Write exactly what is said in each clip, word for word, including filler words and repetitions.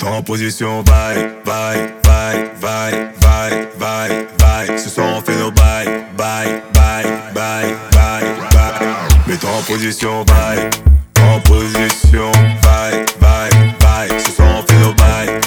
Mets-toi en position, bye, bye, bye, bye, bye, bye, bye. Ce soir on fait nos bye, bye, bye, bye, bye, bye. Mets-toi en position, bye, en position, bye, bye, bye. Ce soir on fait nos bye,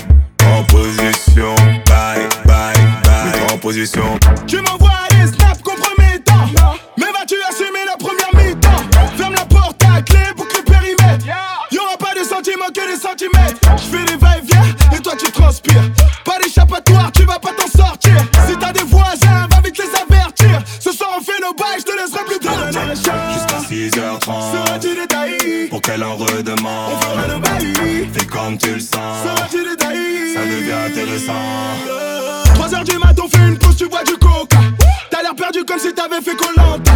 en position, bye, bye, bye. Mets-toi en position. Tu m'envoies les snaps compromettants, mais vas-tu assumer la première mi-temps? Ferme la porte à clé pour que le périmètre. Y'aura pas de sentiments que des centimètres. J'fais les va-et-vient et toi tu transpires. Pas d'échappatoire, tu vas pas t'en sortir. Si t'as des voisins, va vite les avertir. Ce soir on fait nos bails, je te laisserai plus tard. Jusqu'à six heures trente, seras-tu détaillé pour qu'elle en redemande? On fera nos bails, fais comme tu le sens. Seras-tu détaillé? Ça devient intéressant. Trois heures du matin, on fait une pause, tu bois du coca. T'as l'air perdu comme si t'avais fait Koh-Lanta.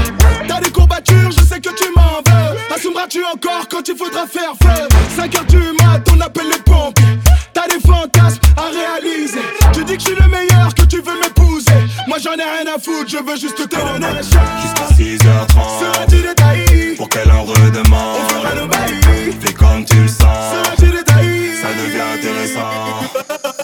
T'as des courbatures, je sais que tu m'en veux. Assumeras-tu encore quand il faudra faire feu? Cinq heures du mat, on appelle les pompiers. T'as des fantasmes à réaliser. Tu dis que je suis le meilleur, que tu veux m'épouser. Moi j'en ai rien à foutre, je veux juste te donner la chance. Jusqu'à six heures trente, seras-tu détaillé pour qu'elle en redemande? On fera nos bails, fais comme tu le sens. Seras-tu détaillé? Ça devient intéressant.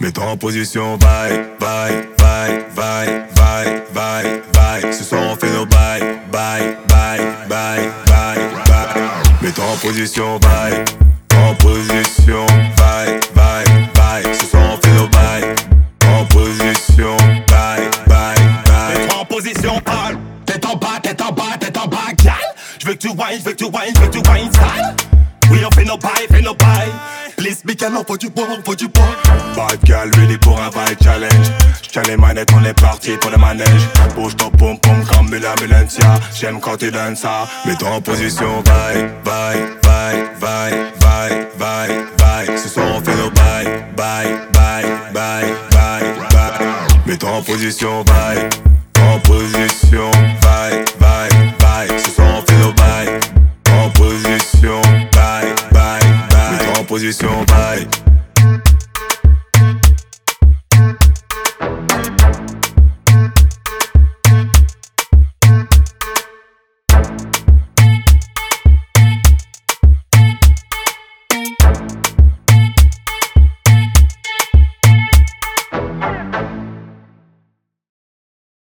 Mets-toi en position, bye, bye, bye, bye, bye, bye, bye. Ce soir on fait nos bye, bye, bye, bye, bye, bye. Mets-toi en position, bye, en position, bye, bye, bye. Ce soir on fait nos bye, en position, bye, bye, bye. Mets-toi en position, bye. Tête en bas, tête en bas, tête en bas, gal. J'veux que tu whines, j'veux que tu whines, j'veux que tu whines, style. Oui, on fait nos bye, fait nos bye. Please, Mickaël, on faut du bon, on faut du bon. Vibe gal, ready pour un vibe challenge. J'tiens les manettes, on est parti pour le manège. Bouge ton pom pom comme Mula Melancia. J'aime quand tu donnes ça. Mets-toi en position, bye, bye, bye, bye, bye, bye, bye. Ce soir on fait nos bye, bye, bye, bye, bye, bye. Mets-toi en position, bye.